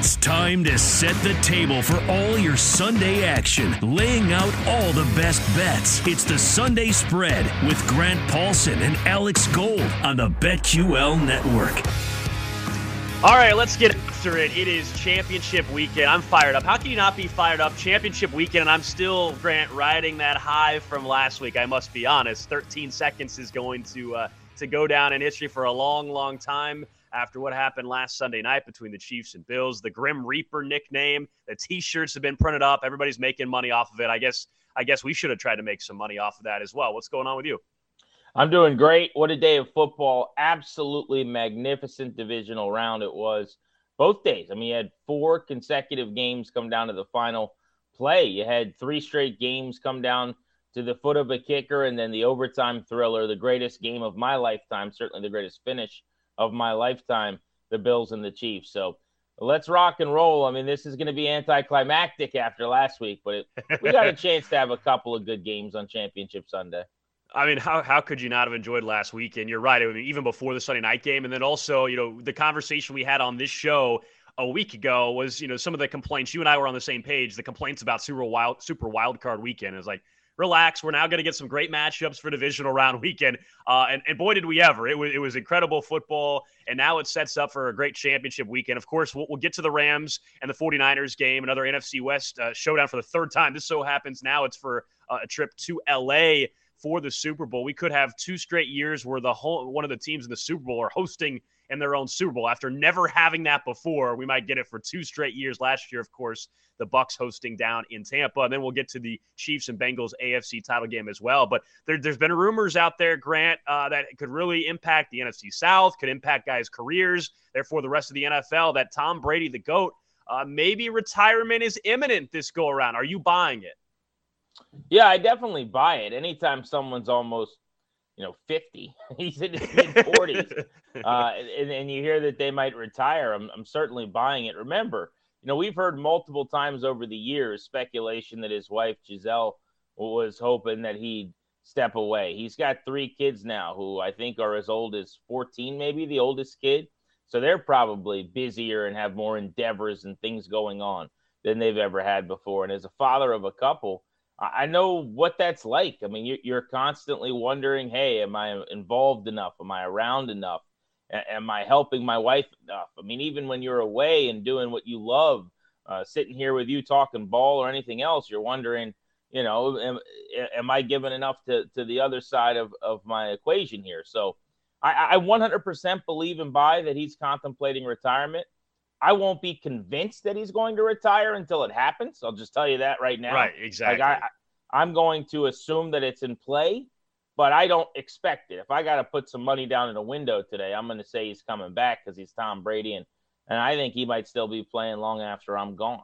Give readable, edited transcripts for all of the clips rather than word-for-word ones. It's time to set the table for all your Sunday action, laying out all the best bets. It's the Sunday Spread with Grant Paulson and Alex Gold on the BetQL Network. All right, let's get after it. It is championship weekend. I'm fired up. How can you not be fired up? Championship weekend, and I'm still, Grant, riding that high from last week. I must be honest. 13 seconds is going to go down in history for a long, long time after what happened last Sunday night between the Chiefs and Bills. The Grim Reaper nickname, the T-shirts have been printed up. Everybody's making money off of it. I guess we should have tried to make some money off of that as well. What's going on with you? I'm doing great. What a day of football. Absolutely magnificent divisional round it was both days. I mean, you had four consecutive games come down to the final play. You had three straight games come down to the foot of a kicker, and then the overtime thriller, the greatest game of my lifetime, certainly the greatest finish of my lifetime, the Bills and the Chiefs. So let's rock and roll. I mean, this is going to be anticlimactic after last week, but we got a chance to have a couple of good games on Championship Sunday. I mean, how could you not have enjoyed last weekend? You're right. I mean, even before the Sunday night game. And then also, you know, the conversation we had on this show a week ago was, you know, some of the complaints. You and I were on the same page. The complaints about Super Wild Card weekend. It was like, relax. We're now going to get some great matchups for divisional round weekend. And boy, did we ever. It was incredible football. And now it sets up for a great championship weekend. Of course, we'll get to the Rams and the 49ers game, another NFC West showdown for the third time. This so happens now it's for a trip to LA for the Super Bowl. We could have two straight years where one of the teams in the Super Bowl are hosting in their own Super Bowl. After never having that before, we might get it for two straight years. Last year, of course, the Bucks hosting down in Tampa. And then we'll get to the Chiefs and Bengals AFC title game as well. But there's been rumors out there, Grant, that it could really impact the NFC South, could impact guys' careers, therefore the rest of the NFL, that Tom Brady, the GOAT, maybe retirement is imminent this go-around. Are you buying it? Yeah, I definitely buy it. Anytime someone's almost, 50, he's in his mid-40s, and you hear that they might retire, I'm certainly buying it. Remember, we've heard multiple times over the years speculation that his wife, Giselle, was hoping that he'd step away. He's got three kids now who I think are as old as 14, maybe the oldest kid. So they're probably busier and have more endeavors and things going on than they've ever had before. And as a father of a couple, I know what that's like. I mean, you're constantly wondering, hey, am I involved enough? Am I around enough? Am I helping my wife enough? I mean, even when you're away and doing what you love, sitting here with you talking ball or anything else, you're wondering, am I giving enough to the other side of my equation here? So I 100% believe and buy that he's contemplating retirement. I won't be convinced that he's going to retire until it happens. I'll just tell you that right now. Right, exactly. Like I'm going to assume that it's in play, but I don't expect it. If I got to put some money down in a window today, I'm going to say he's coming back because he's Tom Brady, and I think he might still be playing long after I'm gone.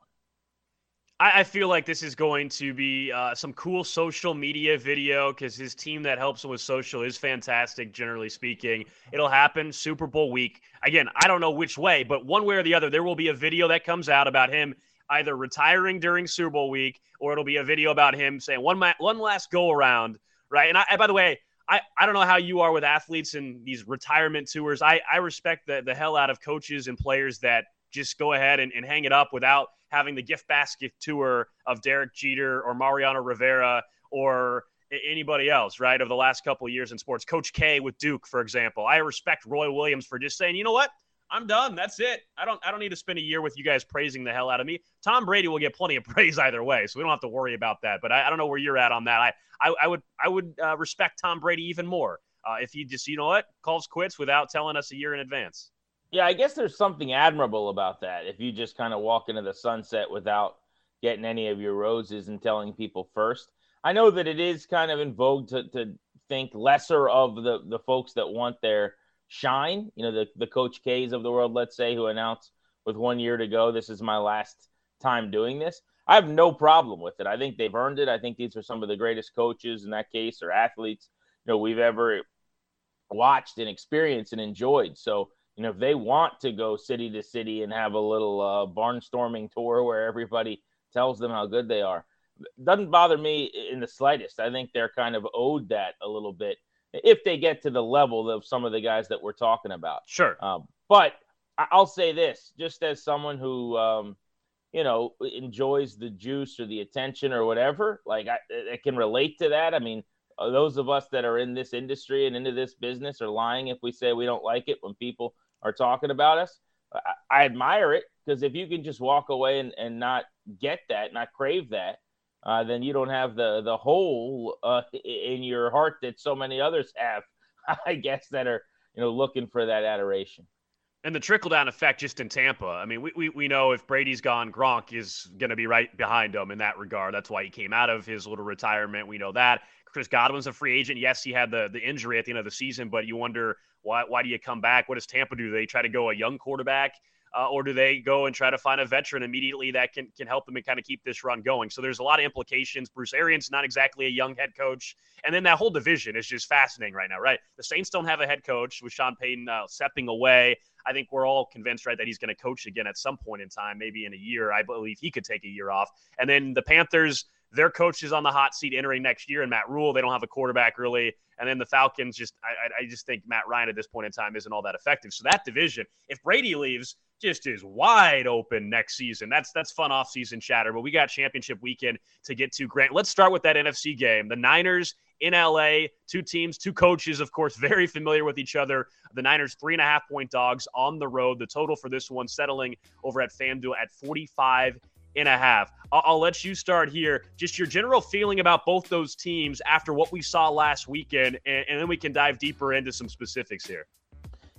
I feel like this is going to be some cool social media video because his team that helps him with social is fantastic, generally speaking. It'll happen Super Bowl week. Again, I don't know which way, but one way or the other, there will be a video that comes out about him either retiring during Super Bowl week, or it'll be a video about him saying one last go around, right? And by the way, I don't know how you are with athletes and these retirement tours. I respect the hell out of coaches and players that just go ahead and hang it up without having the gift basket tour of Derek Jeter or Mariano Rivera or anybody else, right, of the last couple of years in sports. Coach K with Duke, for example. I respect Roy Williams for just saying, you know what, I'm done. That's it. I don't need to spend a year with you guys praising the hell out of me. Tom Brady will get plenty of praise either way, so we don't have to worry about that. But I don't know where you're at on that. I would respect Tom Brady even more if he just, calls quits without telling us a year in advance. Yeah, I guess there's something admirable about that. If you just kind of walk into the sunset without getting any of your roses and telling people first. I know that it is kind of in vogue to think lesser of the folks that want their shine. The Coach K's of the world, let's say, who announced with 1 year to go, this is my last time doing this. I have no problem with it. I think they've earned it. I think these are some of the greatest coaches in that case or athletes, we've ever watched and experienced and enjoyed. So, if they want to go city to city and have a little barnstorming tour where everybody tells them how good they are, doesn't bother me in the slightest. I think they're kind of owed that a little bit if they get to the level of some of the guys that we're talking about. Sure. But I'll say this, just as someone who, you know, enjoys the juice or the attention or whatever, like I can relate to that. I mean, those of us that are in this industry and into this business are lying if we say we don't like it when people are talking about us. I admire it, because if you can just walk away and not get that, not crave that, then you don't have the hole in your heart that so many others have, I guess, that are, you know, looking for that adoration. And the trickle-down effect just in Tampa. I mean, we know if Brady's gone, Gronk is going to be right behind him in that regard. That's why he came out of his little retirement. We know that. Chris Godwin's a free agent. Yes, he had the injury at the end of the season, but you wonder, why do you come back? What does Tampa do? Do they try to go a young quarterback, or do they go and try to find a veteran immediately that can help them and kind of keep this run going? So there's a lot of implications. Bruce Arians, not exactly a young head coach. And then that whole division is just fascinating right now, right? The Saints don't have a head coach with Sean Payton stepping away. I think we're all convinced, right, that he's going to coach again at some point in time, maybe in a year. I believe he could take a year off. And then the Panthers, their coach is on the hot seat entering next year, and Matt Rule, they don't have a quarterback really. And then the Falcons, just I just think Matt Ryan at this point in time isn't all that effective. So that division, if Brady leaves, just is wide open next season. That's fun offseason chatter, but we got championship weekend to get to, Grant. Let's start with that NFC game. The Niners in LA, two teams, two coaches, of course, very familiar with each other. The Niners 3.5-point dogs on the road. The total for this one settling over at FanDuel at 45.5. I'll let you start here. Just your general feeling about both those teams after what we saw last weekend, and then we can dive deeper into some specifics here.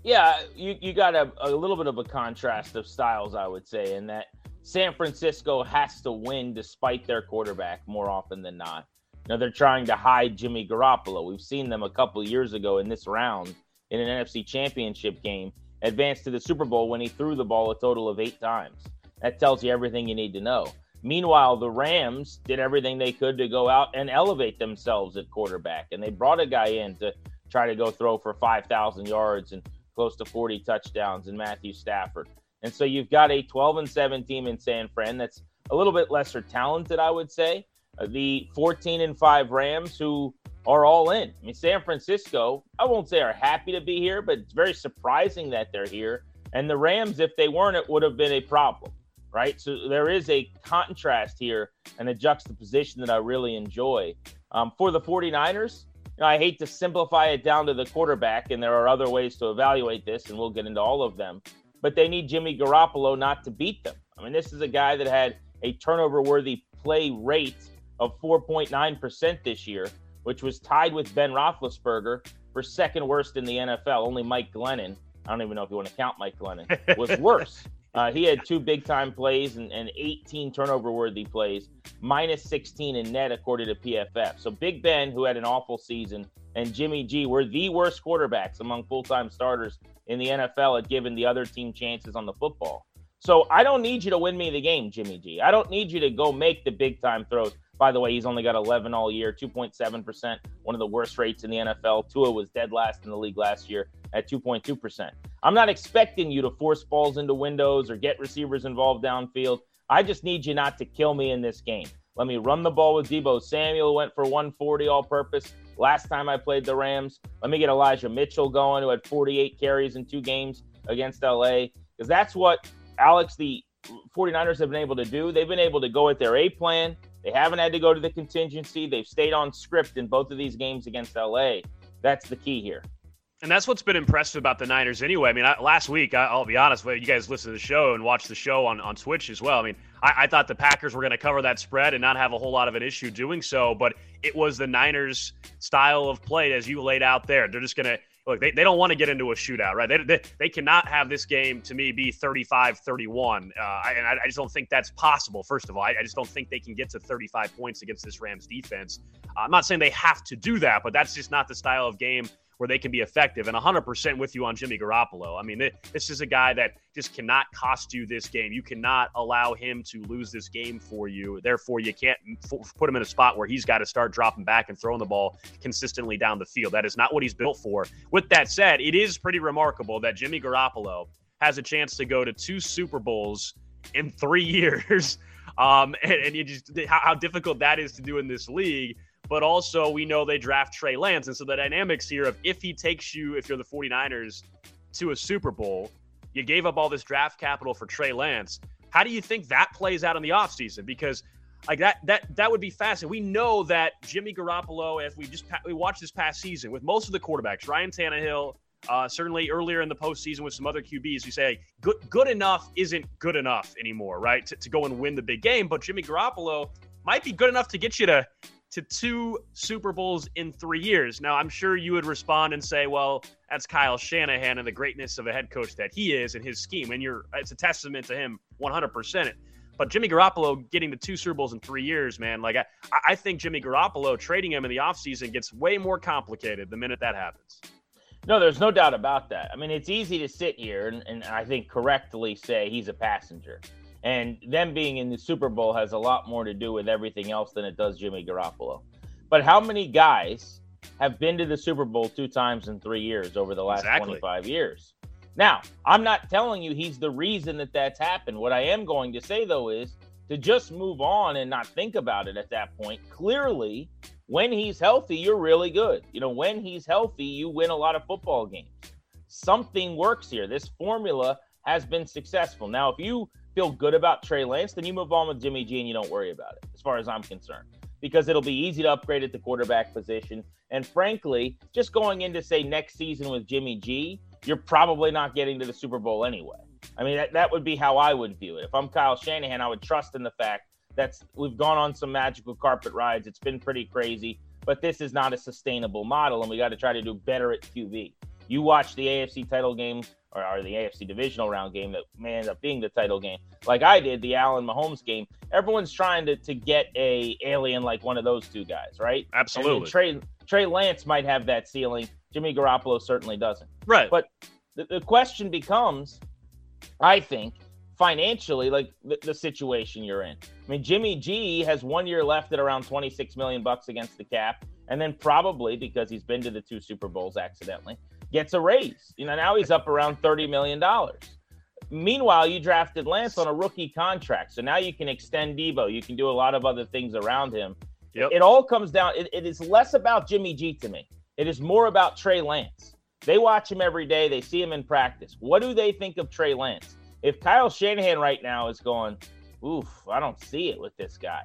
Yeah, you got a little bit of a contrast of styles, I would say, in that San Francisco has to win despite their quarterback more often than not. Now, they're trying to hide Jimmy Garoppolo. We've seen them a couple of years ago in this round in an NFC championship game advance to the Super Bowl when he threw the ball a total of 8 times. That tells you everything you need to know. Meanwhile, the Rams did everything they could to go out and elevate themselves at quarterback, and they brought a guy in to try to go throw for 5,000 yards and close to 40 touchdowns in Matthew Stafford. And so you've got a 12-7 team in San Fran that's a little bit lesser talented, I would say. The 14-5 Rams, who are all in. I mean, San Francisco, I won't say are happy to be here, but it's very surprising that they're here. And the Rams, if they weren't, it would have been a problem. Right. So there is a contrast here and a juxtaposition that I really enjoy. For the 49ers, you know, I hate to simplify it down to the quarterback, and there are other ways to evaluate this, and we'll get into all of them. But they need Jimmy Garoppolo not to beat them. I mean, this is a guy that had a turnover-worthy play rate of 4.9% this year, which was tied with Ben Roethlisberger for second worst in the NFL. Only Mike Glennon, I don't even know if you want to count Mike Glennon, was worse. He had 2 big-time plays and 18 turnover-worthy plays, minus 16 in net, according to PFF. So Big Ben, who had an awful season, and Jimmy G were the worst quarterbacks among full-time starters in the NFL at giving the other team chances on the football. So I don't need you to win me the game, Jimmy G. I don't need you to go make the big-time throws. By the way, he's only got 11 all year, 2.7%, one of the worst rates in the NFL. Tua was dead last in the league last year at 2.2%. I'm not expecting you to force balls into windows or get receivers involved downfield. I just need you not to kill me in this game. Let me run the ball with Debo Samuel, went for 140 all-purpose last time I played the Rams. Let me get Elijah Mitchell going, who had 48 carries in 2 games against L.A. Because that's what, Alex, the 49ers have been able to do. They've been able to go with their A plan. They haven't had to go to the contingency. They've stayed on script in both of these games against L.A. That's the key here. And that's what's been impressive about the Niners anyway. I mean, last week, I'll be honest with you, guys listen to the show and watch the show on Twitch as well. I mean, I thought the Packers were going to cover that spread and not have a whole lot of an issue doing so, but it was the Niners' style of play as you laid out there. They're just going to – look, they don't want to get into a shootout, right? They cannot have this game, to me, be 35-31. And I just don't think that's possible, first of all. I just don't think they can get to 35 points against this Rams defense. I'm not saying they have to do that, but that's just not the style of game where they can be effective, and 100% with you on Jimmy Garoppolo. I mean, this is a guy that just cannot cost you this game. You cannot allow him to lose this game for you. Therefore, you can't put him in a spot where he's got to start dropping back and throwing the ball consistently down the field. That is not what he's built for. With that said, it is pretty remarkable that Jimmy Garoppolo has a chance to go to 2 Super Bowls in 3 years, and you just how difficult that is to do in this league. But also, we know they draft Trey Lance. And so the dynamics here of if he takes you, if you're the 49ers, to a Super Bowl, You gave up all this draft capital for Trey Lance. How do you think that plays out in the offseason? Because like that would be fascinating. We know that Jimmy Garoppolo, if we watched this past season with most of the quarterbacks, Ryan Tannehill, certainly earlier in the postseason with some other QBs, we say good enough isn't good enough anymore, right? To go and win the big game. But Jimmy Garoppolo might be good enough to get you to two Super Bowls in 3 years. Now, I'm sure you would respond and say, well, that's Kyle Shanahan and the greatness of a head coach that he is and his scheme. And it's a testament to him 100%. But Jimmy Garoppolo getting the two Super Bowls in 3 years, man, like I think Jimmy Garoppolo, trading him in the offseason gets way more complicated the minute that happens. No, there's no doubt about that. I mean, it's easy to sit here and I think correctly say he's a passenger. And them being in the Super Bowl has a lot more to do with everything else than it does Jimmy Garoppolo. But how many guys have been to the Super Bowl 2 times in 3 years over the last 25 years? Now, I'm not telling you he's the reason that that's happened. What I am going to say, though, is to just move on and not think about it at that point. Clearly, when he's healthy, you're really good. You know, when he's healthy, you win a lot of football games. Something works here. This formula has been successful. Now, if you feel good about Trey Lance, then you move on with Jimmy G and you don't worry about it, as far as I'm concerned, because it'll be easy to upgrade at the quarterback position. And frankly, just going into, say, next season with Jimmy G, you're probably not getting to the Super Bowl anyway. I mean, that would be how I would view it. If I'm Kyle Shanahan, I would trust in the fact that we've gone on some magical carpet rides. It's been pretty crazy, but this is not a sustainable model, and we got to try to do better at QB. You watch the AFC title game or the AFC divisional round game that may end up being the title game, like I did, the Allen Mahomes game. Everyone's trying to get a alien like one of those two guys, right? Absolutely. Trey Lance might have that ceiling. Jimmy Garoppolo certainly doesn't. Right. But the question becomes, I think, financially, like the situation you're in. I mean, Jimmy G has 1 year left at around $26 million against the cap, and then probably, because he's been to the 2 Super Bowls accidentally, gets a raise. You know, now he's up around $30 million. Meanwhile, you drafted Lance on a rookie contract. So now you can extend Debo. You can do a lot of other things around him. Yep. It all comes down. It is less about Jimmy G to me. It is more about Trey Lance. They watch him every day. They see him in practice. What do they think of Trey Lance? If Kyle Shanahan right now is going, oof, I don't see it with this guy,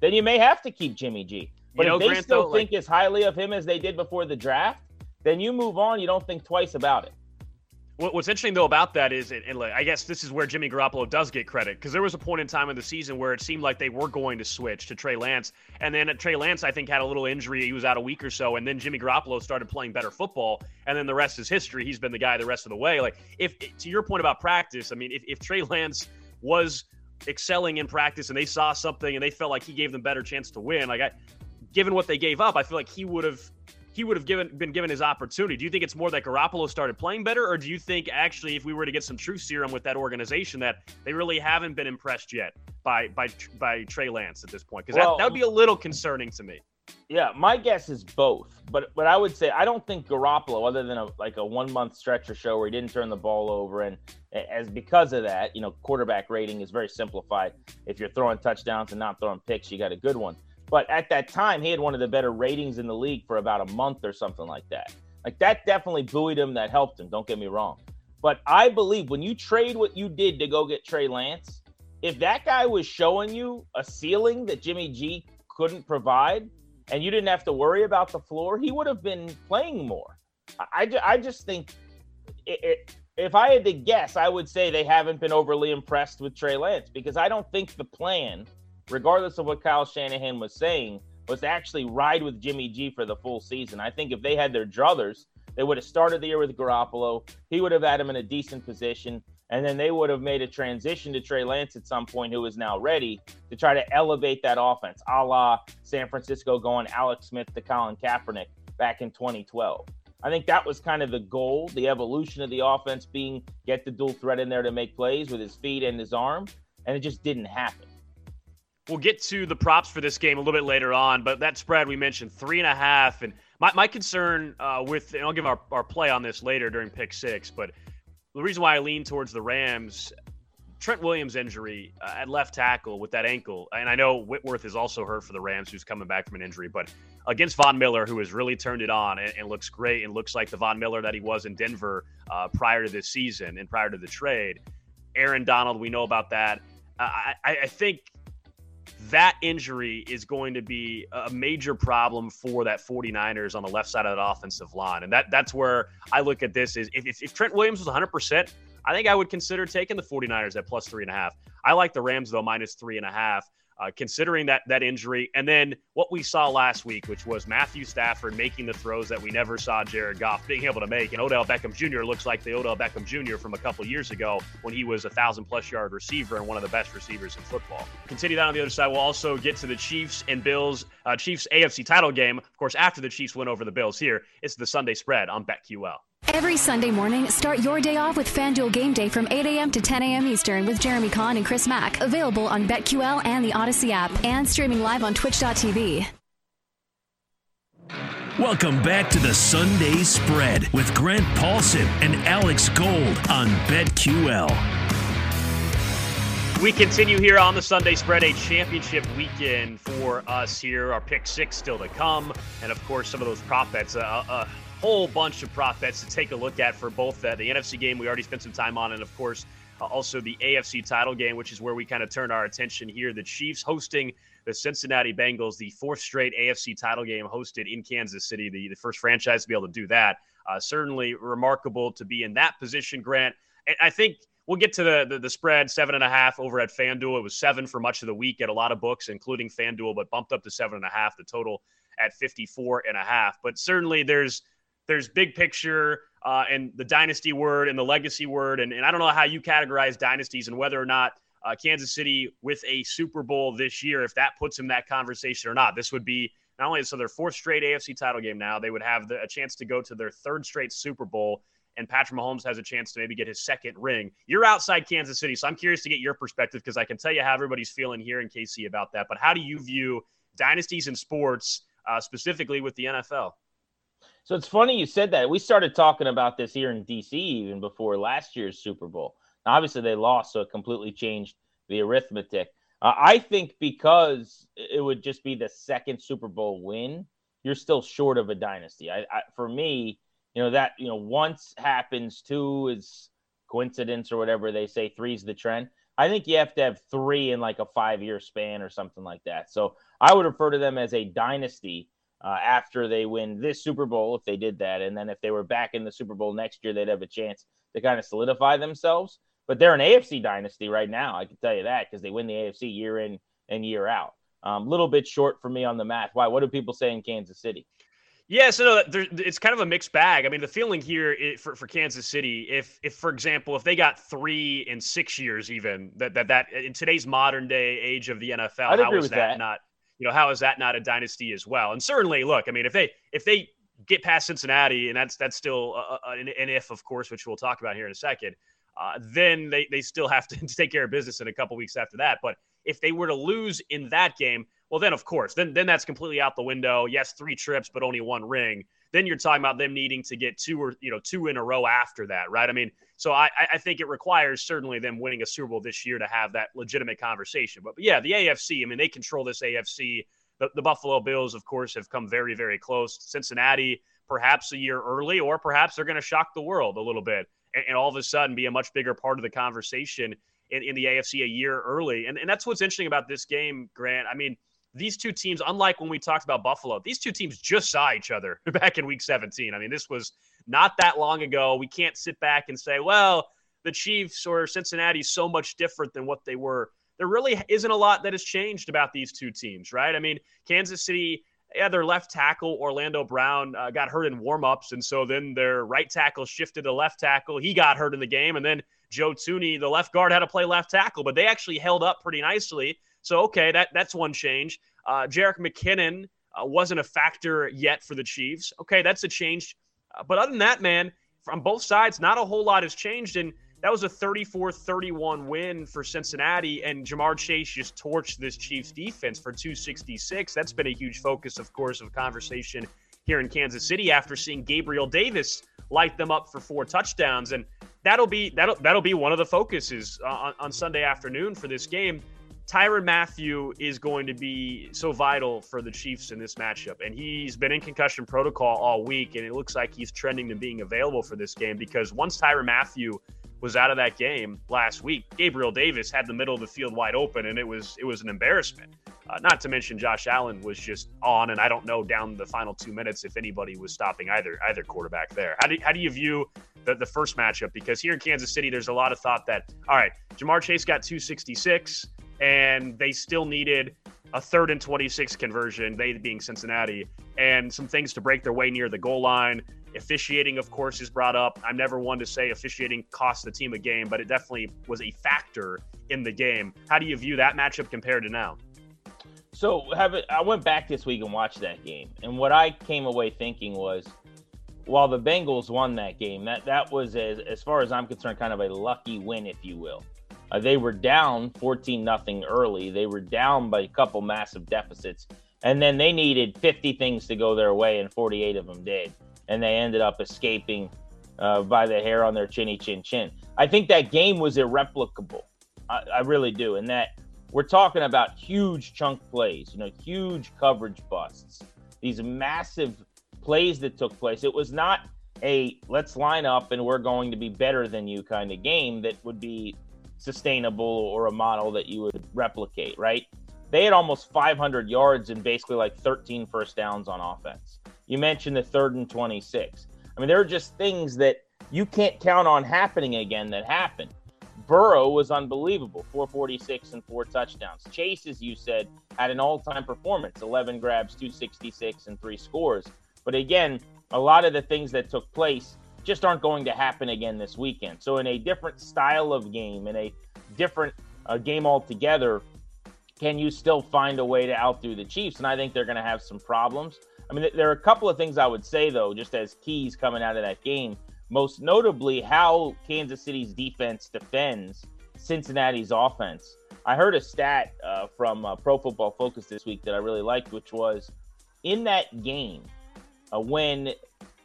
then you may have to keep Jimmy G. But you know, if they think as highly of him as they did before the draft, then you move on. You don't think twice about it. What's interesting, though, about that is, and I guess this is where Jimmy Garoppolo does get credit, because there was a point in time in the season where it seemed like they were going to switch to Trey Lance. And then Trey Lance, I think, had a little injury. He was out a week or so. And then Jimmy Garoppolo started playing better football. And then the rest is history. He's been the guy the rest of the way. Like, if to your point about practice, I mean, if Trey Lance was excelling in practice and they saw something and they felt like he gave them better chance to win, like given what they gave up, I feel like he would have been given his opportunity. Do you think it's more that Garoppolo started playing better, or do you think actually, if we were to get some true serum with that organization, that they really haven't been impressed yet by Trey Lance at this point? Because that would be a little concerning to me. Yeah, my guess is both, but I would say I don't think Garoppolo, other than a 1 month stretch or so where he didn't turn the ball over, and as because of that, you know, quarterback rating is very simplified. If you're throwing touchdowns and not throwing picks, you got a good one. But at that time, he had one of the better ratings in the league for about a month or something like that. Like, that definitely buoyed him. That helped him. Don't get me wrong. But I believe when you trade what you did to go get Trey Lance, if that guy was showing you a ceiling that Jimmy G couldn't provide and you didn't have to worry about the floor, he would have been playing more. I just think if I had to guess, I would say they haven't been overly impressed with Trey Lance, because I don't think the plan, regardless of what Kyle Shanahan was saying, was to actually ride with Jimmy G for the full season. I think if they had their druthers, they would have started the year with Garoppolo. He would have had him in a decent position, and then they would have made a transition to Trey Lance at some point, who is now ready to try to elevate that offense, a la San Francisco going Alex Smith to Colin Kaepernick back in 2012. I think that was kind of the goal, the evolution of the offense being get the dual threat in there to make plays with his feet and his arm, and it just didn't happen. We'll get to the props for this game a little bit later on, but that spread we mentioned, 3.5. And my concern and I'll give our play on this later during pick six, but the reason why I lean towards the Rams, Trent Williams' injury at left tackle with that ankle, and I know Whitworth is also hurt for the Rams, who's coming back from an injury, but against Von Miller, who has really turned it on and looks great and looks like the Von Miller that he was in Denver prior to this season and prior to the trade. Aaron Donald, we know about that. I think that injury is going to be a major problem for that 49ers on the left side of that offensive line. And that's where I look at this is if Trent Williams was 100%, I think I would consider taking the 49ers at +3.5. I like the Rams, though, -3.5, considering that injury. And then what we saw last week, which was Matthew Stafford making the throws that we never saw Jared Goff being able to make. And Odell Beckham Jr. looks like the Odell Beckham Jr. from a couple years ago when he was a 1,000-plus-yard receiver and one of the best receivers in football. Continue that on the other side. We'll also get to the Chiefs and Bills, Chiefs AFC title game. Of course, after the Chiefs win over the Bills here, it's the Sunday Spread on BetQL. Every Sunday morning, start your day off with FanDuel Game Day from 8 a.m. to 10 a.m. Eastern with Jeremy Conn and Chris Mack. Available on BetQL and the Odyssey app and streaming live on Twitch.tv. Welcome back to the Sunday Spread with Grant Paulson and Alex Gold on BetQL. We continue here on the Sunday Spread, a championship weekend for us here. Our pick six still to come. And, of course, some of those prop bets. Whole bunch of prop bets to take a look at for both the NFC game we already spent some time on, and of course also the AFC title game, which is where we kind of turn our attention here. The Chiefs hosting the Cincinnati Bengals, the fourth straight AFC title game hosted in Kansas City, the first franchise to be able to do that. Certainly remarkable to be in that position, Grant. And I think we'll get to the spread, 7.5 over at FanDuel. It was 7 for much of the week at a lot of books, including FanDuel, but bumped up to 7.5, the total at 54.5. But certainly there's big picture and the dynasty word and the legacy word. And I don't know how you categorize dynasties and whether or not Kansas City with a Super Bowl this year, if that puts him in that conversation or not. This would be not only so their fourth straight AFC title game now, they would have a chance to go to their third straight Super Bowl. And Patrick Mahomes has a chance to maybe get his second ring. You're outside Kansas City, so I'm curious to get your perspective because I can tell you how everybody's feeling here in KC about that. But how do you view dynasties in sports, specifically with the NFL? So it's funny you said that. We started talking about this here in D.C. even before last year's Super Bowl. Now, obviously, they lost, so it completely changed the arithmetic. I think because it would just be the second Super Bowl win, you're still short of a dynasty. For me, once happens, two is coincidence or whatever they say, three's the trend. I think you have to have three in like a 5-year span or something like that. So I would refer to them as a dynasty. After they win this Super Bowl, if they did that, and then if they were back in the Super Bowl next year, they'd have a chance to kind of solidify themselves. But they're an AFC dynasty right now, I can tell you that, because they win the AFC year in and year out. Little bit short for me on the math. Why? What do people say in Kansas City? Yeah, so it's kind of a mixed bag. I mean, the feeling here is, for Kansas City, if for example, if they got 3 and 6 years even, that in today's modern day age of the NFL, I'd agree with that. Not – how is that not a dynasty as well? And certainly, look, I mean, if they get past Cincinnati, and that's still an if, of course, which we'll talk about here in a second, then they still have to take care of business in a couple weeks after that. But if they were to lose in that game, well, then, of course, then that's completely out the window. Yes, 3 trips, but only 1 ring. Then you're talking about them needing to get 2 in a row after that, right? I mean, so I think it requires certainly them winning a Super Bowl this year to have that legitimate conversation. But yeah, the AFC, I mean, they control this AFC. The Buffalo Bills, of course, have come very, very close. Cincinnati, perhaps a year early, or perhaps they're going to shock the world a little bit and all of a sudden be a much bigger part of the conversation in the AFC a year early. And that's what's interesting about this game, Grant. I mean, these two teams, unlike when we talked about Buffalo, these two teams just saw each other back in Week 17. I mean, this was not that long ago. We can't sit back and say, well, the Chiefs or Cincinnati is so much different than what they were. There really isn't a lot that has changed about these two teams, right? I mean, Kansas City, their left tackle, Orlando Brown, got hurt in warmups, and so then their right tackle shifted to left tackle. He got hurt in the game, and then Joe Thuney, the left guard, had to play left tackle, but they actually held up pretty nicely. So, okay, that's one change. Jerick McKinnon wasn't a factor yet for the Chiefs. Okay, that's a change. But other than that, man, from both sides, not a whole lot has changed. And that was a 34-31 win for Cincinnati. And Ja'Marr Chase just torched this Chiefs defense for 266. That's been a huge focus, of course, of conversation here in Kansas City after seeing Gabriel Davis light them up for 4 touchdowns. And that'll be one of the focuses on Sunday afternoon for this game. Tyrann Mathieu is going to be so vital for the Chiefs in this matchup. And he's been in concussion protocol all week, and it looks like he's trending to being available for this game, because once Tyrann Mathieu was out of that game last week, Gabriel Davis had the middle of the field wide open, and it was an embarrassment. Not to mention Josh Allen was just on, and I don't know down the final 2 minutes if anybody was stopping either quarterback there. How do you view the first matchup? Because here in Kansas City, there's a lot of thought that, all right, Ja'Marr Chase got 266, and they still needed a 3rd and 26 conversion, they being Cincinnati, and some things to break their way near the goal line. Officiating, of course, is brought up. I'm never one to say officiating cost the team a game, but it definitely was a factor in the game. How do you view that matchup compared to now? I went back this week and watched that game, and what I came away thinking was, while the Bengals won that game, that was, as far as I'm concerned, kind of a lucky win, if you will. They were down 14-0 early. They were down by a couple massive deficits, and then they needed 50 things to go their way, and 48 of them did. And they ended up escaping by the hair on their chinny chin chin. I think that game was irreplicable. I really do. And that we're talking about huge chunk plays, huge coverage busts, these massive plays that took place. It was not a let's line up and we're going to be better than you kind of game that would be sustainable or a model that you would replicate, right? They had almost 500 yards and basically like 13 first downs on offense. You mentioned the 3rd and 26. I mean, there are just things that you can't count on happening again that happened. Burrow was unbelievable, 446 and 4 touchdowns. Chase, as you said, had an all-time performance, 11 grabs, 266 and 3 scores. But again, a lot of the things that took place just aren't going to happen again this weekend. So in a different style of game, in a different game altogether, can you still find a way to outdo the Chiefs? And I think they're going to have some problems. I mean, there are a couple of things I would say, though, just as keys coming out of that game, most notably how Kansas City's defense defends Cincinnati's offense. I heard a stat from Pro Football Focus this week that I really liked, which was in that game when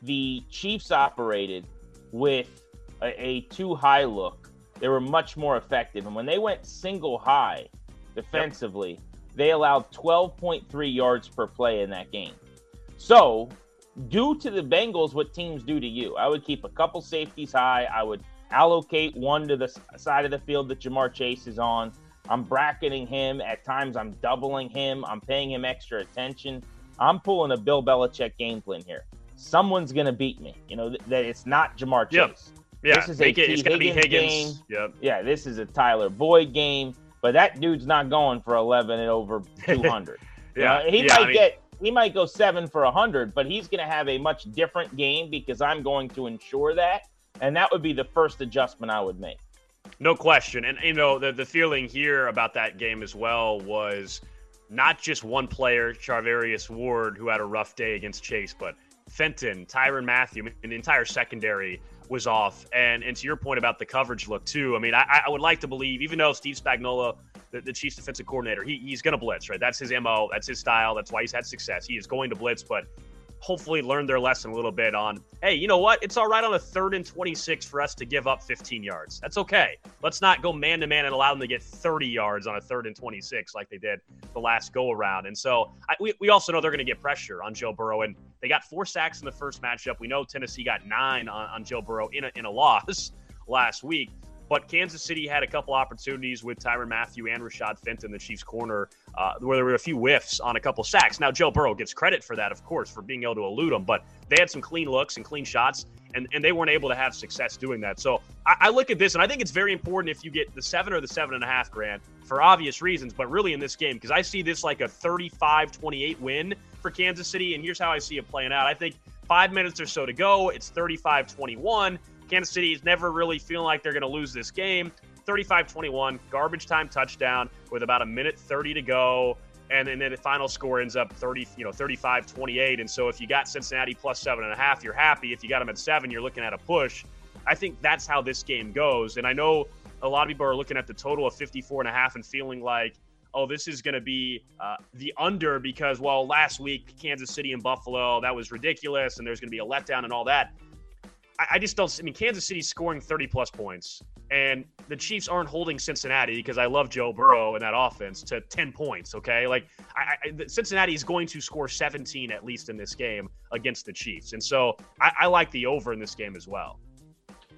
the Chiefs operated with a two-high look, they were much more effective. And when they went single high defensively, they allowed 12.3 yards per play in that game. So, due to the Bengals, what teams do to you, I would keep a couple safeties high. I would allocate one to the side of the field that Ja'Marr Chase is on. I'm bracketing him. At times, I'm doubling him. I'm paying him extra attention. I'm pulling a Bill Belichick game plan here. Someone's going to beat me. That it's not Ja'Marr Chase. Yeah, this is it's going to be Higgins. Game. Yep. Yeah, this is a Tyler Boyd game. But that dude's not going for 11 and over 200. Yeah, He might go 7 for 100, but he's going to have a much different game because I'm going to ensure that. And that would be the first adjustment I would make. No question. And, the feeling here about that game as well was not just one player, Charvarius Ward, who had a rough day against Chase, but Fenton, Tyrann Mathieu, and the entire secondary was off. And to your point about the coverage look, too, I mean, I would like to believe, even though Steve Spagnuolo, the Chiefs defensive coordinator, he's going to blitz, right? That's his MO. That's his style. That's why he's had success. He is going to blitz, but hopefully learn their lesson a little bit on, hey, you know what? It's all right on a 3rd and 26 for us to give up 15 yards. That's okay. Let's not go man-to-man and allow them to get 30 yards on a 3rd and 26 like they did the last go-around. And so we also know they're going to get pressure on Joe Burrow, and they got 4 sacks in the first matchup. We know Tennessee got 9 on Joe Burrow in a loss last week. But Kansas City had a couple opportunities with Tyrann Mathieu and Rashad Fenton, the Chiefs' corner, where there were a few whiffs on a couple sacks. Now, Joe Burrow gets credit for that, of course, for being able to elude them. But they had some clean looks and clean shots, and they weren't able to have success doing that. So I look at this, and I think it's very important if you get the 7 or the 7.5, Grant, for obvious reasons, but really in this game, because I see this like a 35-28 win for Kansas City, and here's how I see it playing out. I think 5 minutes or so to go, it's 35-21. Kansas City is never really feeling like they're going to lose this game. 35-21, garbage time touchdown with about 1:30 to go. And then the final score ends up 35-28. And so if you got Cincinnati plus 7.5, you're happy. If you got them at 7, you're looking at a push. I think that's how this game goes. And I know a lot of people are looking at the total of 54.5 and feeling like, oh, this is going to be the under because, well, last week, Kansas City and Buffalo, that was ridiculous. And there's going to be a letdown and all that. I just don't. I mean, Kansas City's scoring 30-plus points, and the Chiefs aren't holding Cincinnati, because I love Joe Burrow and that offense, to 10 points, okay? Like, Cincinnati is going to score 17 at least in this game against the Chiefs. And so I like the over in this game as well.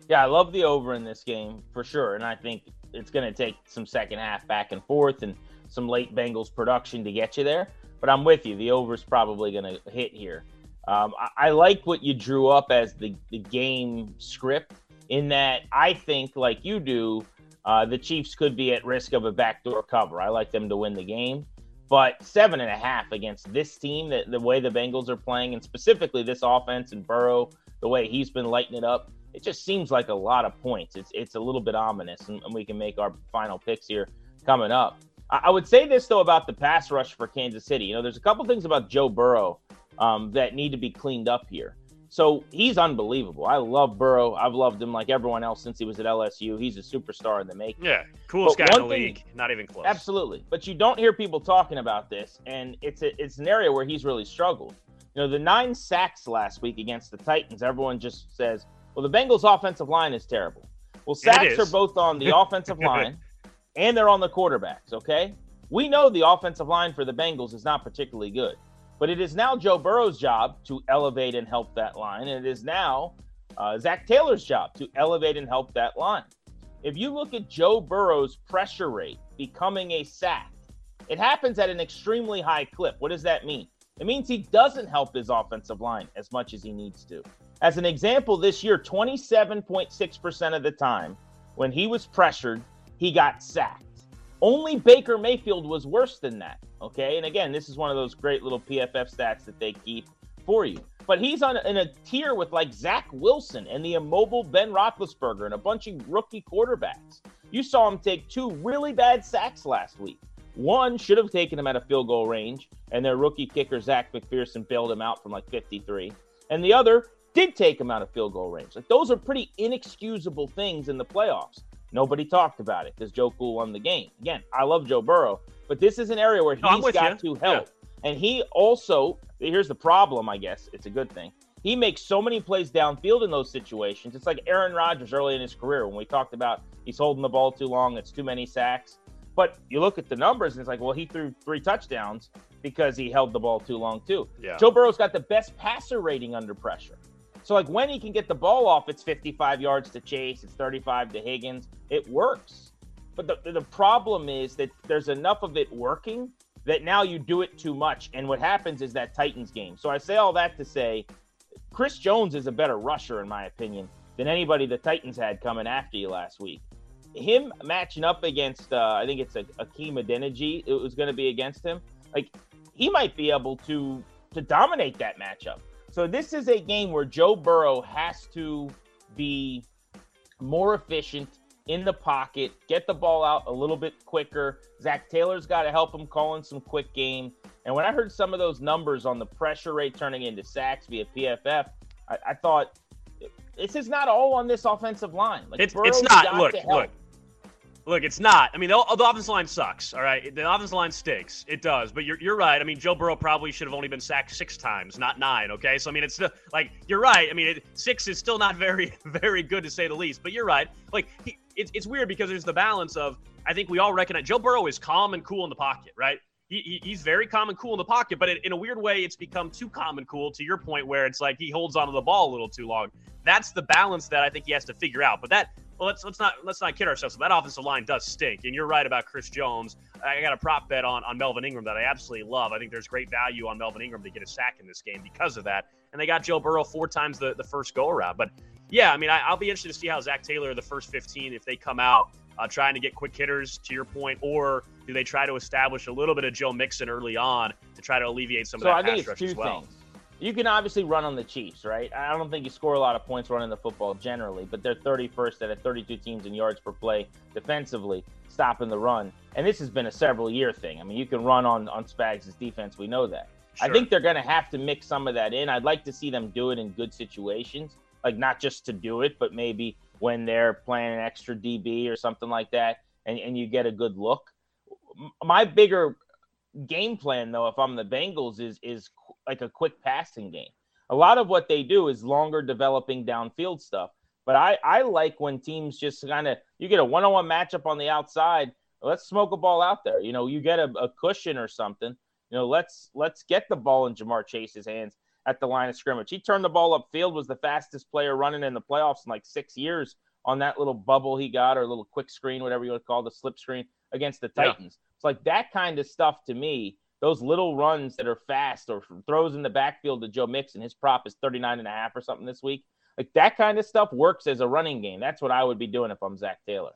Yeah, I love the over in this game for sure. And I think it's going to take some second half back and forth and some late Bengals production to get you there. But I'm with you. The over is probably going to hit here. I like what you drew up as the game script, in that I think, like you do, the Chiefs could be at risk of a backdoor cover. I like them to win the game. But 7.5 against this team, the way the Bengals are playing, and specifically this offense and Burrow, the way he's been lighting it up, it just seems like a lot of points. It's a little bit ominous, and we can make our final picks here coming up. I would say this, though, about the pass rush for Kansas City. You know, there's a couple things about Joe Burrow that need to be cleaned up here. So he's unbelievable. I love Burrow. I've loved him like everyone else since he was at LSU. He's a superstar in the making. Yeah, coolest guy in the league. Not even close. Absolutely. But you don't hear people talking about this, and it's an area where he's really struggled. You know, the 9 sacks last week against the Titans, everyone just says, well, the Bengals' offensive line is terrible. Well, sacks are both on the offensive line, and they're on the quarterbacks, okay? We know the offensive line for the Bengals is not particularly good. But it is now Joe Burrow's job to elevate and help that line. And it is now Zach Taylor's job to elevate and help that line. If you look at Joe Burrow's pressure rate becoming a sack, it happens at an extremely high clip. What does that mean? It means he doesn't help his offensive line as much as he needs to. As an example, this year, 27.6% of the time when he was pressured, he got sacked. Only Baker Mayfield was worse than that, okay? And again, this is one of those great little PFF stats that they keep for you. But he's in a tier with like Zach Wilson and the immobile Ben Roethlisberger and a bunch of rookie quarterbacks. You saw him take 2 really bad sacks last week. One should have taken him at a field goal range, and their rookie kicker, Zach McPherson, bailed him out from like 53. And the other did take him out of field goal range. Like, those are pretty inexcusable things in the playoffs. Nobody talked about it because Joe Cool won the game. Again, I love Joe Burrow, but this is an area where he's got to help. Yeah. And he also, here's the problem, I guess. It's a good thing. He makes so many plays downfield in those situations. It's like Aaron Rodgers early in his career when we talked about he's holding the ball too long, it's too many sacks. But you look at the numbers, and it's like, well, he threw 3 touchdowns because he held the ball too long, too. Yeah. Joe Burrow's got the best passer rating under pressure. So, like, when he can get the ball off, it's 55 yards to Chase, it's 35 to Higgins. It works. But the problem is that there's enough of it working that now you do it too much. And what happens is that Titans game. So I say all that to say Chris Jones is a better rusher, in my opinion, than anybody the Titans had coming after you last week. Him matching up against, I think it's Akeem Adeniji, it was going to be against him. Like, he might be able to dominate that matchup. So this is a game where Joe Burrow has to be more efficient in the pocket, get the ball out a little bit quicker. Zach Taylor's got to help him call in some quick game. And when I heard some of those numbers on the pressure rate turning into sacks via PFF, I thought this is not all on this offensive line. Like, it's not. Look, it's not. I mean, the offensive line sucks, all right? The offensive line stinks. It does. But you're right. I mean, Joe Burrow probably should have only been sacked 6 times, not 9, okay? So, I mean, it's still, like, you're right. I mean, 6 is still not very, very good, to say the least. But you're right. Like, it's weird because there's the balance of, I think we all recognize Joe Burrow is calm and cool in the pocket, right? He's very calm and cool in the pocket, but in a weird way, it's become too calm and cool, to your point, where it's like he holds onto the ball a little too long. That's the balance that I think he has to figure out. But that... Well, let's not kid ourselves. That offensive line does stink, and you're right about Chris Jones. I got a prop bet on Melvin Ingram that I absolutely love. I think there's great value on Melvin Ingram to get a sack in this game because of that. And they got Joe Burrow 4 times the first go around. But yeah, I mean, I'll be interested to see how Zach Taylor, the first 15, if they come out trying to get quick hitters, to your point, or do they try to establish a little bit of Joe Mixon early on to try to alleviate some of that pass rush as well. Things. You can obviously run on the Chiefs, right? I don't think you score a lot of points running the football generally, but they're 31st out of 32 teams in yards per play defensively, stopping the run. And this has been a several-year thing. I mean, you can run on Spags' defense. We know that. Sure. I think they're going to have to mix some of that in. I'd like to see them do it in good situations, like not just to do it, but maybe when they're playing an extra DB or something like that, and you get a good look. My bigger game plan, though, if I'm the Bengals, is like a quick passing game. a lot of what they do is longer developing downfield stuff. But I like when teams just kind of, you get a one-on-one matchup on the outside, let's smoke a ball out there. You know, you get a cushion or something. You know, let's get the ball in Ja'Marr Chase's hands at the line of scrimmage. He turned the ball upfield, was the fastest player running in the playoffs in like 6 years on that little bubble he got, or a little quick screen, whatever you would call the slip screen against the Titans. Yeah. It's like that kind of stuff to me, those little runs that are fast or throws in the backfield to Joe Mixon. His prop is 39.5 or something this week. Like that kind of stuff works as a running game. That's what I would be doing if I'm Zach Taylor.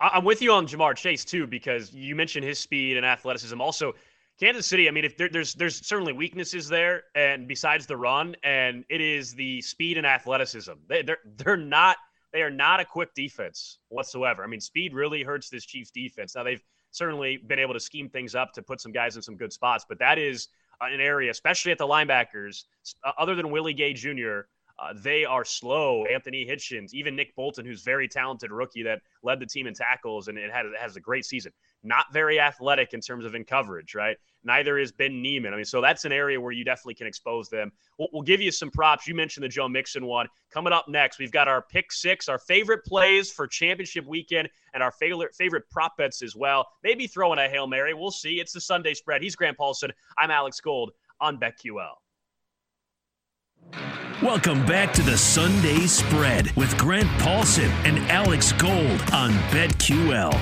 I'm with you on Ja'Marr Chase too, because you mentioned his speed and athleticism. Also, Kansas City, I mean, if there's certainly weaknesses there, and besides the run, and it is the speed and athleticism. They are not a quick defense whatsoever. I mean, speed really hurts this Chiefs defense. Now they've certainly been able to scheme things up to put some guys in some good spots, but that is an area, especially at the linebackers, other than Willie Gay Jr., they are slow. Anthony Hitchens, even Nick Bolton, who's very talented rookie that led the team in tackles and has a great season. Not very athletic in terms of in coverage, right? Neither is Ben Neiman. I mean, so that's an area where you definitely can expose them. We'll give you some props. You mentioned the Joe Mixon one. Coming up next, we've got our pick six, our favorite plays for championship weekend, and our favorite prop bets as well. Maybe throwing a Hail Mary. We'll see. It's the Sunday Spread. He's Grant Paulson. I'm Alex Gold on BetQL. Welcome back to the Sunday Spread with Grant Paulson and Alex Gold on BetQL.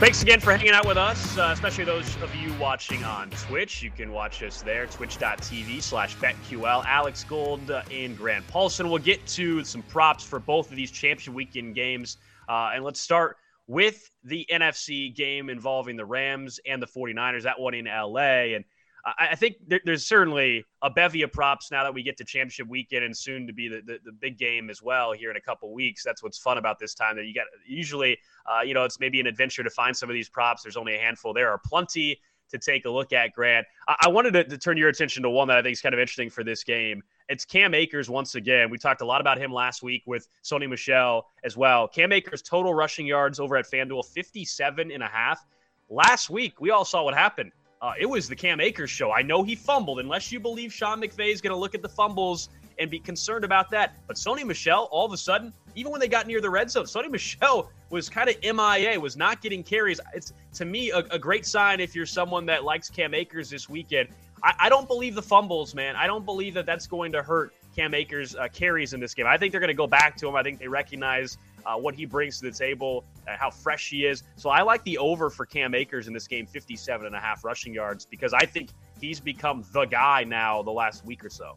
Thanks again for hanging out with us, especially those of you watching on Twitch. You can watch us there, twitch.tv/BetQL. Alex Gold and Grant Paulson. We'll get to some props for both of these championship weekend games. And let's start with the NFC game involving the Rams and the 49ers, that one in LA. And I think there's certainly a bevy of props now that we get to championship weekend and soon to be the big game as well here in a couple weeks. That's what's fun about this time, that you got usually, you know, it's maybe an adventure to find some of these props. There's only a handful. There are plenty to take a look at, Grant. I wanted to turn your attention to one that I think is kind of interesting for this game. It's Cam Akers once again. We talked a lot about him last week with Sony Michel as well. Cam Akers' total rushing yards over at FanDuel, 57.5. Last week, we all saw what happened. It was the Cam Akers show. I know he fumbled, unless you believe Sean McVay is going to look at the fumbles and be concerned about that. But Sony Michel, all of a sudden, even when they got near the red zone, Sony Michel was kind of MIA, was not getting carries. It's, to me, a great sign if you're someone that likes Cam Akers this weekend. I don't believe the fumbles, man. I don't believe that that's going to hurt Cam Akers' carries in this game. I think they're going to go back to him. I think they recognize what he brings to the table, how fresh he is. So I like the over for Cam Akers in this game, 57.5 rushing yards, because I think he's become the guy now the last week or so.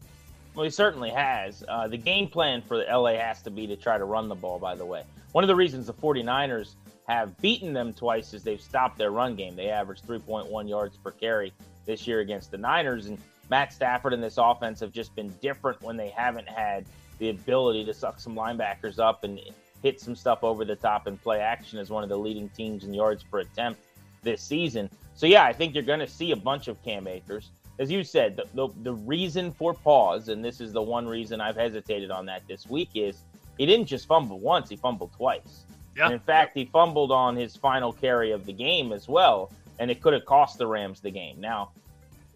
Well, he certainly has. The game plan for the LA has to be to try to run the ball, by the way. One of the reasons the 49ers have beaten them twice is they've stopped their run game. They averaged 3.1 yards per carry this year against the Niners, and Matt Stafford and this offense have just been different when they haven't had the ability to suck some linebackers up and hit some stuff over the top and play action, as one of the leading teams in yards per attempt this season. So, yeah, I think you're going to see a bunch of Cam Akers. As you said, the reason for pause, and this is the one reason I've hesitated on that this week, is he didn't just fumble once, he fumbled twice. Yeah. And in fact, he fumbled on his final carry of the game as well, and it could have cost the Rams the game. Now,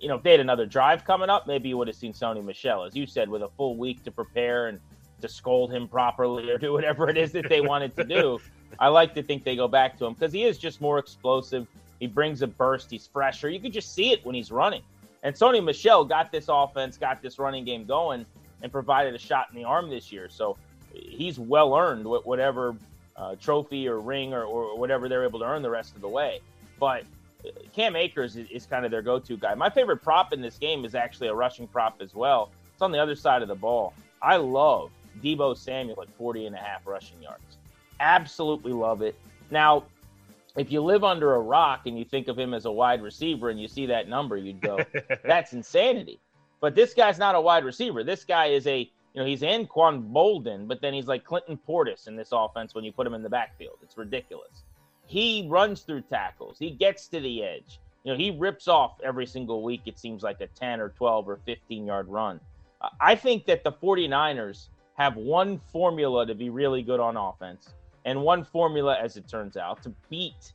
you know, if they had another drive coming up, maybe you would have seen Sony Michel, as you said, with a full week to prepare and to scold him properly or do whatever it is that they wanted to do. I like to think they go back to him because he is just more explosive. He brings a burst. He's fresher. You could just see it when he's running. And Sony Michel got this offense, got this running game going, and provided a shot in the arm this year. So he's well-earned whatever trophy or ring or whatever they're able to earn the rest of the way. But Cam Akers is kind of their go-to guy. My favorite prop in this game is actually a rushing prop as well. It's on the other side of the ball. I love Debo Samuel at 40.5 rushing yards. Absolutely love it. Now, if you live under a rock and you think of him as a wide receiver and you see that number, you'd go, that's insanity. But this guy's not a wide receiver. This guy is he's Anquan Bolden, but then he's like Clinton Portis in this offense when you put him in the backfield. It's ridiculous. He runs through tackles. He gets to the edge. You know, he rips off every single week, it seems like a 10 or 12 or 15-yard run. I think that the 49ers have one formula to be really good on offense and one formula, as it turns out, to beat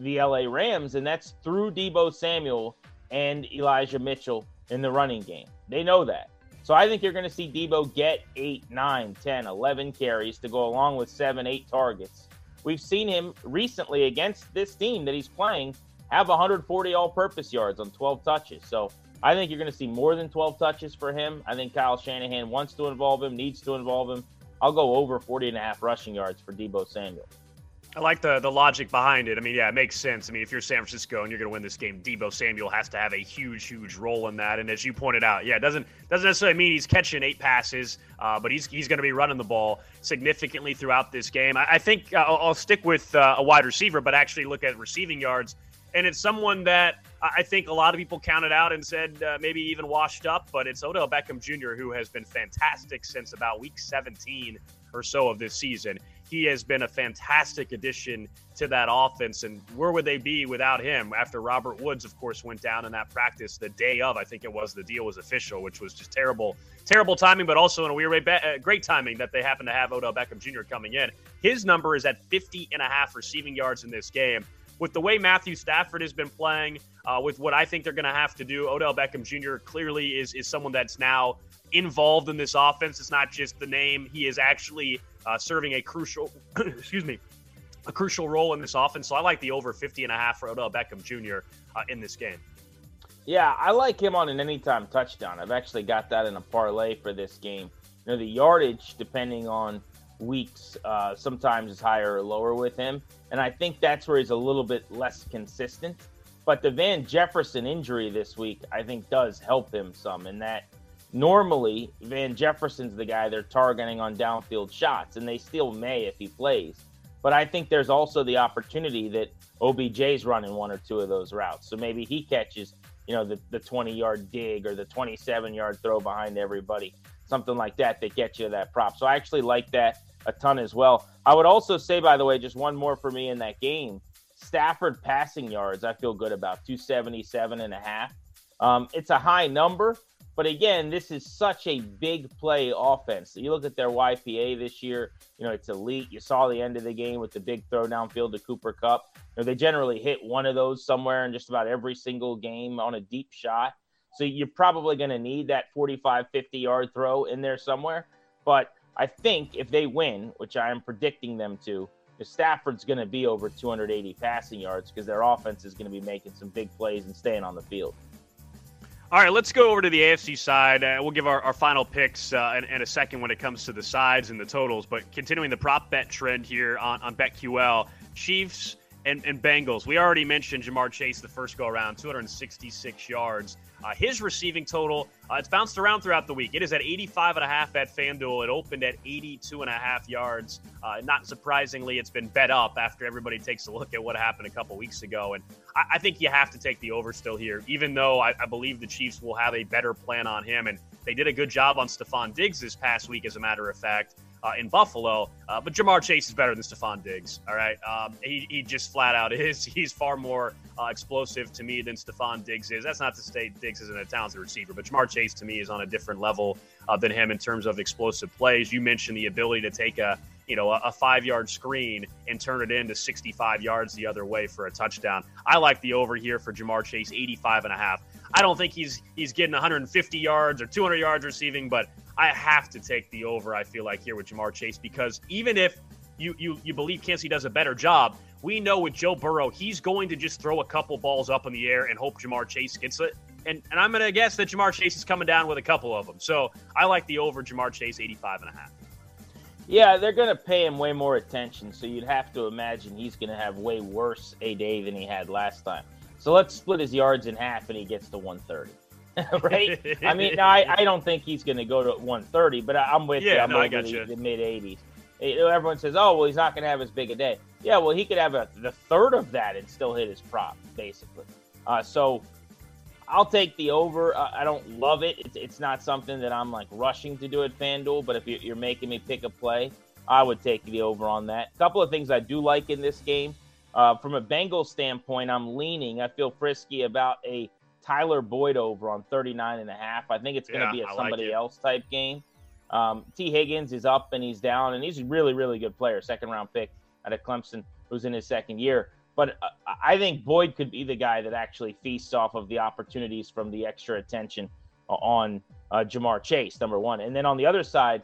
the LA Rams, and that's through Debo Samuel and Elijah Mitchell in the running game. They know that. So I think you're going to see Debo get 8, 9, 10, 11 carries to go along with 7, 8 targets. We've seen him recently against this team that he's playing have 140 all-purpose yards on 12 touches. So I think you're going to see more than 12 touches for him. I think Kyle Shanahan wants to involve him, needs to involve him. I'll go over 40.5 rushing yards for Debo Samuel. I like the logic behind it. I mean, yeah, it makes sense. I mean, if you're San Francisco and you're going to win this game, Debo Samuel has to have a huge, huge role in that. And as you pointed out, yeah, it doesn't necessarily mean he's catching 8 passes, but he's going to be running the ball significantly throughout this game. I think I'll stick with a wide receiver, but actually look at receiving yards. And it's someone that I think a lot of people counted out and said maybe even washed up, but it's Odell Beckham Jr., who has been fantastic since about week 17 or so of this season. He has been a fantastic addition to that offense, and where would they be without him after Robert Woods, of course, went down in that practice the day of, I think it was, the deal was official, which was just terrible, terrible timing, but also in a weird way, great timing that they happen to have Odell Beckham Jr. coming in. His number is at 50.5 receiving yards in this game. With the way Matthew Stafford has been playing, with what I think they're going to have to do, Odell Beckham Jr. clearly is someone that's now involved in this offense. It's not just the name. He is actually serving a crucial, a crucial role in this offense. So I like the over 50.5 for Odell Beckham Jr. In this game. Yeah, I like him on an anytime touchdown. I've actually got that in a parlay for this game. You know, the yardage, depending on weeks, sometimes is higher or lower with him. And I think that's where he's a little bit less consistent. But the Van Jefferson injury this week, I think, does help him some in that normally Van Jefferson's the guy they're targeting on downfield shots, and they still may if he plays. But I think there's also the opportunity that OBJ's running one or two of those routes. So maybe he catches, you know, the 20-yard dig or the 27-yard throw behind everybody, something like that that gets you that prop. So I actually like that a ton as well. I would also say, by the way, just one more for me in that game, Stafford passing yards, I feel good about 277.5. It's a high number, but again, this is such a big play offense. So you look at their YPA this year, you know, it's elite. You saw the end of the game with the big throw downfield to Cooper Kupp. You know, they generally hit one of those somewhere in just about every single game on a deep shot. So you're probably going to need that 45, 50-yard throw in there somewhere. But I think if they win, which I am predicting them to, Stafford's going to be over 280 passing yards because their offense is going to be making some big plays and staying on the field. All right, let's go over to the AFC side. We'll give our final picks in a second when it comes to the sides and the totals. But continuing the prop bet trend here on BetQL, Chiefs and Bengals. We already mentioned Ja'Marr Chase the first go-around, 266 yards. His receiving total, it's bounced around throughout the week. It is at 85.5 at FanDuel. It opened at 82.5 yards. Not surprisingly, it's been bet up after everybody takes a look at what happened a couple weeks ago. And I think you have to take the over still here, even though I believe the Chiefs will have a better plan on him. And they did a good job on Stephon Diggs this past week, as a matter of fact, in Buffalo. But Ja'Marr Chase is better than Stephon Diggs, all right? He just flat out is. He's far more explosive to me than Stephon Diggs is. That's not to say Diggs isn't a talented receiver, but Ja'Marr Chase to me is on a different level than him in terms of explosive plays. You mentioned the ability to take a 5-yard screen and turn it into 65 yards the other way for a touchdown. I like the over here for Ja'Marr Chase, 85.5. I don't think he's getting 150 yards or 200 yards receiving, but I have to take the over, I feel like, here with Ja'Marr Chase, because even if you believe Kansas City does a better job, we know with Joe Burrow, he's going to just throw a couple balls up in the air and hope Ja'Marr Chase gets it. And I'm going to guess that Ja'Marr Chase is coming down with a couple of them. So I like the over Ja'Marr Chase, 85.5. Yeah, they're going to pay him way more attention, so you'd have to imagine he's going to have way worse a day than he had last time. So let's split his yards in half and he gets to 130. Right? I mean, I don't think he's going to go to 130, but I'm with you. I'm over the mid-80s. Everyone says, oh, well, he's not going to have as big a day. Yeah, well, he could have the third of that and still hit his prop, basically. So I'll take the over. I don't love it. It's not something that I'm, like, rushing to do at FanDuel, but if you're making me pick a play, I would take the over on that. A couple of things I do like in this game. From a Bengals standpoint, I'm leaning. I feel frisky about a Tyler Boyd over on 39.5. I think it's going to be a somebody else type game. T. Higgins is up and he's down, and he's a really, really good player. Second-round pick out of Clemson, who's in his second year. But I think Boyd could be the guy that actually feasts off of the opportunities from the extra attention on Ja'Marr Chase, number one. And then on the other side,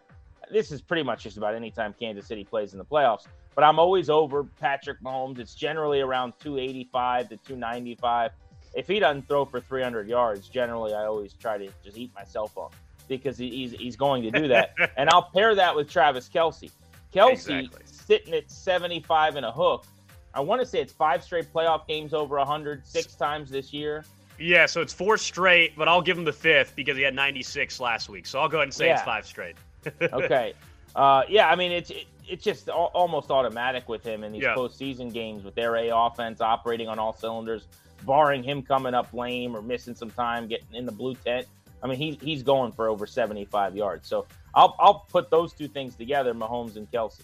this is pretty much just about any time Kansas City plays in the playoffs, but I'm always over Patrick Mahomes. It's generally around 285 to 295. If he doesn't throw for 300 yards, generally I always try to just eat myself up because he's going to do that. And I'll pair that with Travis Kelce. Exactly. Sitting at 75 and a hook. I want to say it's 5 straight playoff games over 100, 6 times this year. Yeah, so it's 4 straight, but I'll give him the 5th because he had 96 last week. So I'll go ahead and say it's 5 straight. Okay. Yeah, I mean, it's just almost automatic with him in these postseason games with their offense operating on all cylinders, barring him coming up lame or missing some time, getting in the blue tent. I mean, he's going for over 75 yards. So I'll put those two things together, Mahomes and Kelce.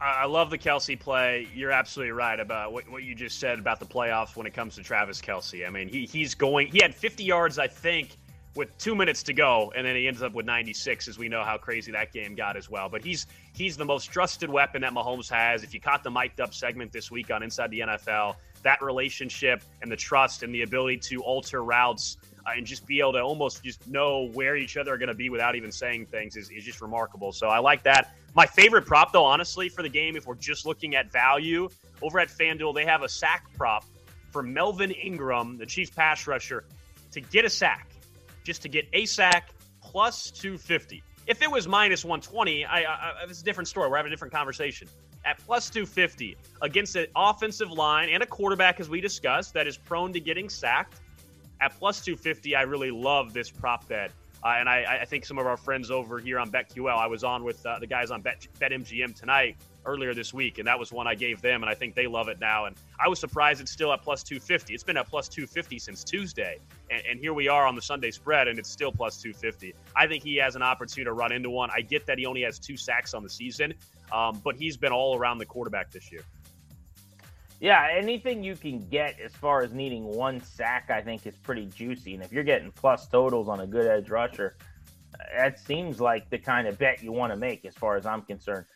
I love the Kelce play. You're absolutely right about what you just said about the playoffs when it comes to Travis Kelce. I mean, he had 50 yards, I think, with 2 minutes to go, and then he ends up with 96, as we know how crazy that game got as well. But he's the most trusted weapon that Mahomes has. If you caught the mic'd up segment this week on Inside the NFL, that relationship and the trust and the ability to alter routes and just be able to almost just know where each other are going to be without even saying things is just remarkable. So I like that. My favorite prop, though, honestly, for the game, if we're just looking at value, over at FanDuel, they have a sack prop for Melvin Ingram, the Chiefs pass rusher, to get a sack, just to get a sack, plus 250. If it was minus 120, it's a different story. We're having a different conversation. At plus 250, against an offensive line and a quarterback, as we discussed, that is prone to getting sacked, at plus 250, I really love this prop bet. And I think some of our friends over here on BetQL, I was on with the guys on BetMGM tonight earlier this week, and that was one I gave them, and I think they love it now. And I was surprised it's still at plus 250. It's been at plus 250 since Tuesday, and here we are on the Sunday spread, and it's still plus 250. I think he has an opportunity to run into one. I get that he only has 2 sacks on the season, but he's been all around the quarterback this year. Yeah, anything you can get as far as needing 1 sack, I think, is pretty juicy. And if you're getting plus totals on a good edge rusher, that seems like the kind of bet you want to make as far as I'm concerned.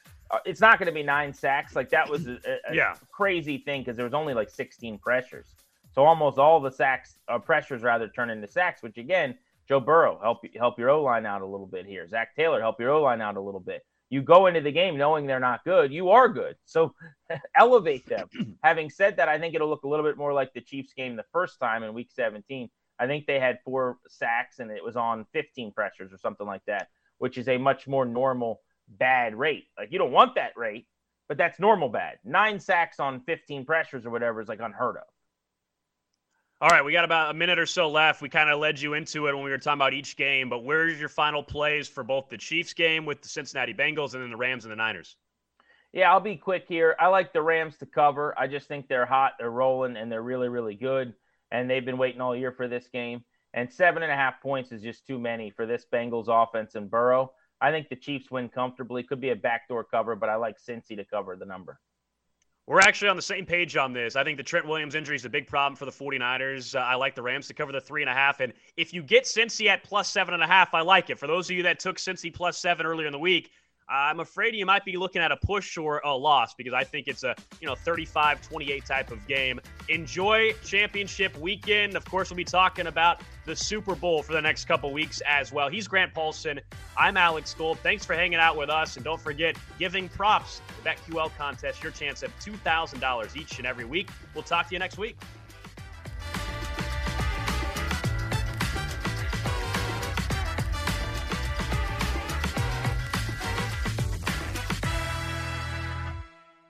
It's not going to be 9 sacks. Like, that was a crazy thing because there was only like 16 pressures. So almost all the sacks, pressures rather, turn into sacks, which, again, Joe Burrow, help your O-line out a little bit here. Zach Taylor, help your O-line out a little bit. You go into the game knowing they're not good. You are good. So elevate them. Having said that, I think it'll look a little bit more like the Chiefs game the first time in week 17. I think they had 4 sacks and it was on 15 pressures or something like that, which is a much more normal bad rate. Like, you don't want that rate, but that's normal bad. 9 sacks on 15 pressures or whatever is like unheard of. All right, we got about a minute or so left. We kind of led you into it when we were talking about each game, but where's your final plays for both the Chiefs game with the Cincinnati Bengals and then the Rams and the Niners? Yeah, I'll be quick here. I like the Rams to cover. I just think they're hot, they're rolling, and they're really, really good, and they've been waiting all year for this game. And 7.5 points is just too many for this Bengals offense and Burrow. I think the Chiefs win comfortably. Could be a backdoor cover, but I like Cincy to cover the number. We're actually on the same page on this. I think the Trent Williams injury is a big problem for the 49ers. I like the Rams to cover the 3.5. And if you get Cincy at plus 7.5, I like it. For those of you that took Cincy plus 7 earlier in the week, I'm afraid you might be looking at a push or a loss because I think it's a 35-28 type of game. Enjoy championship weekend. Of course, we'll be talking about the Super Bowl for the next couple weeks as well. He's Grant Paulson. I'm Alex Gold. Thanks for hanging out with us. And don't forget, giving props to that QL contest, your chance at $2,000 each and every week. We'll talk to you next week.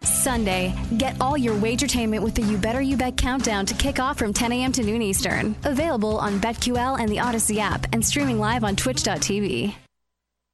Sunday, get all your wagertainment with the You Better You Bet countdown to kick off from 10 a.m. to noon Eastern. Available on BetQL and the Odyssey app and streaming live on twitch.tv.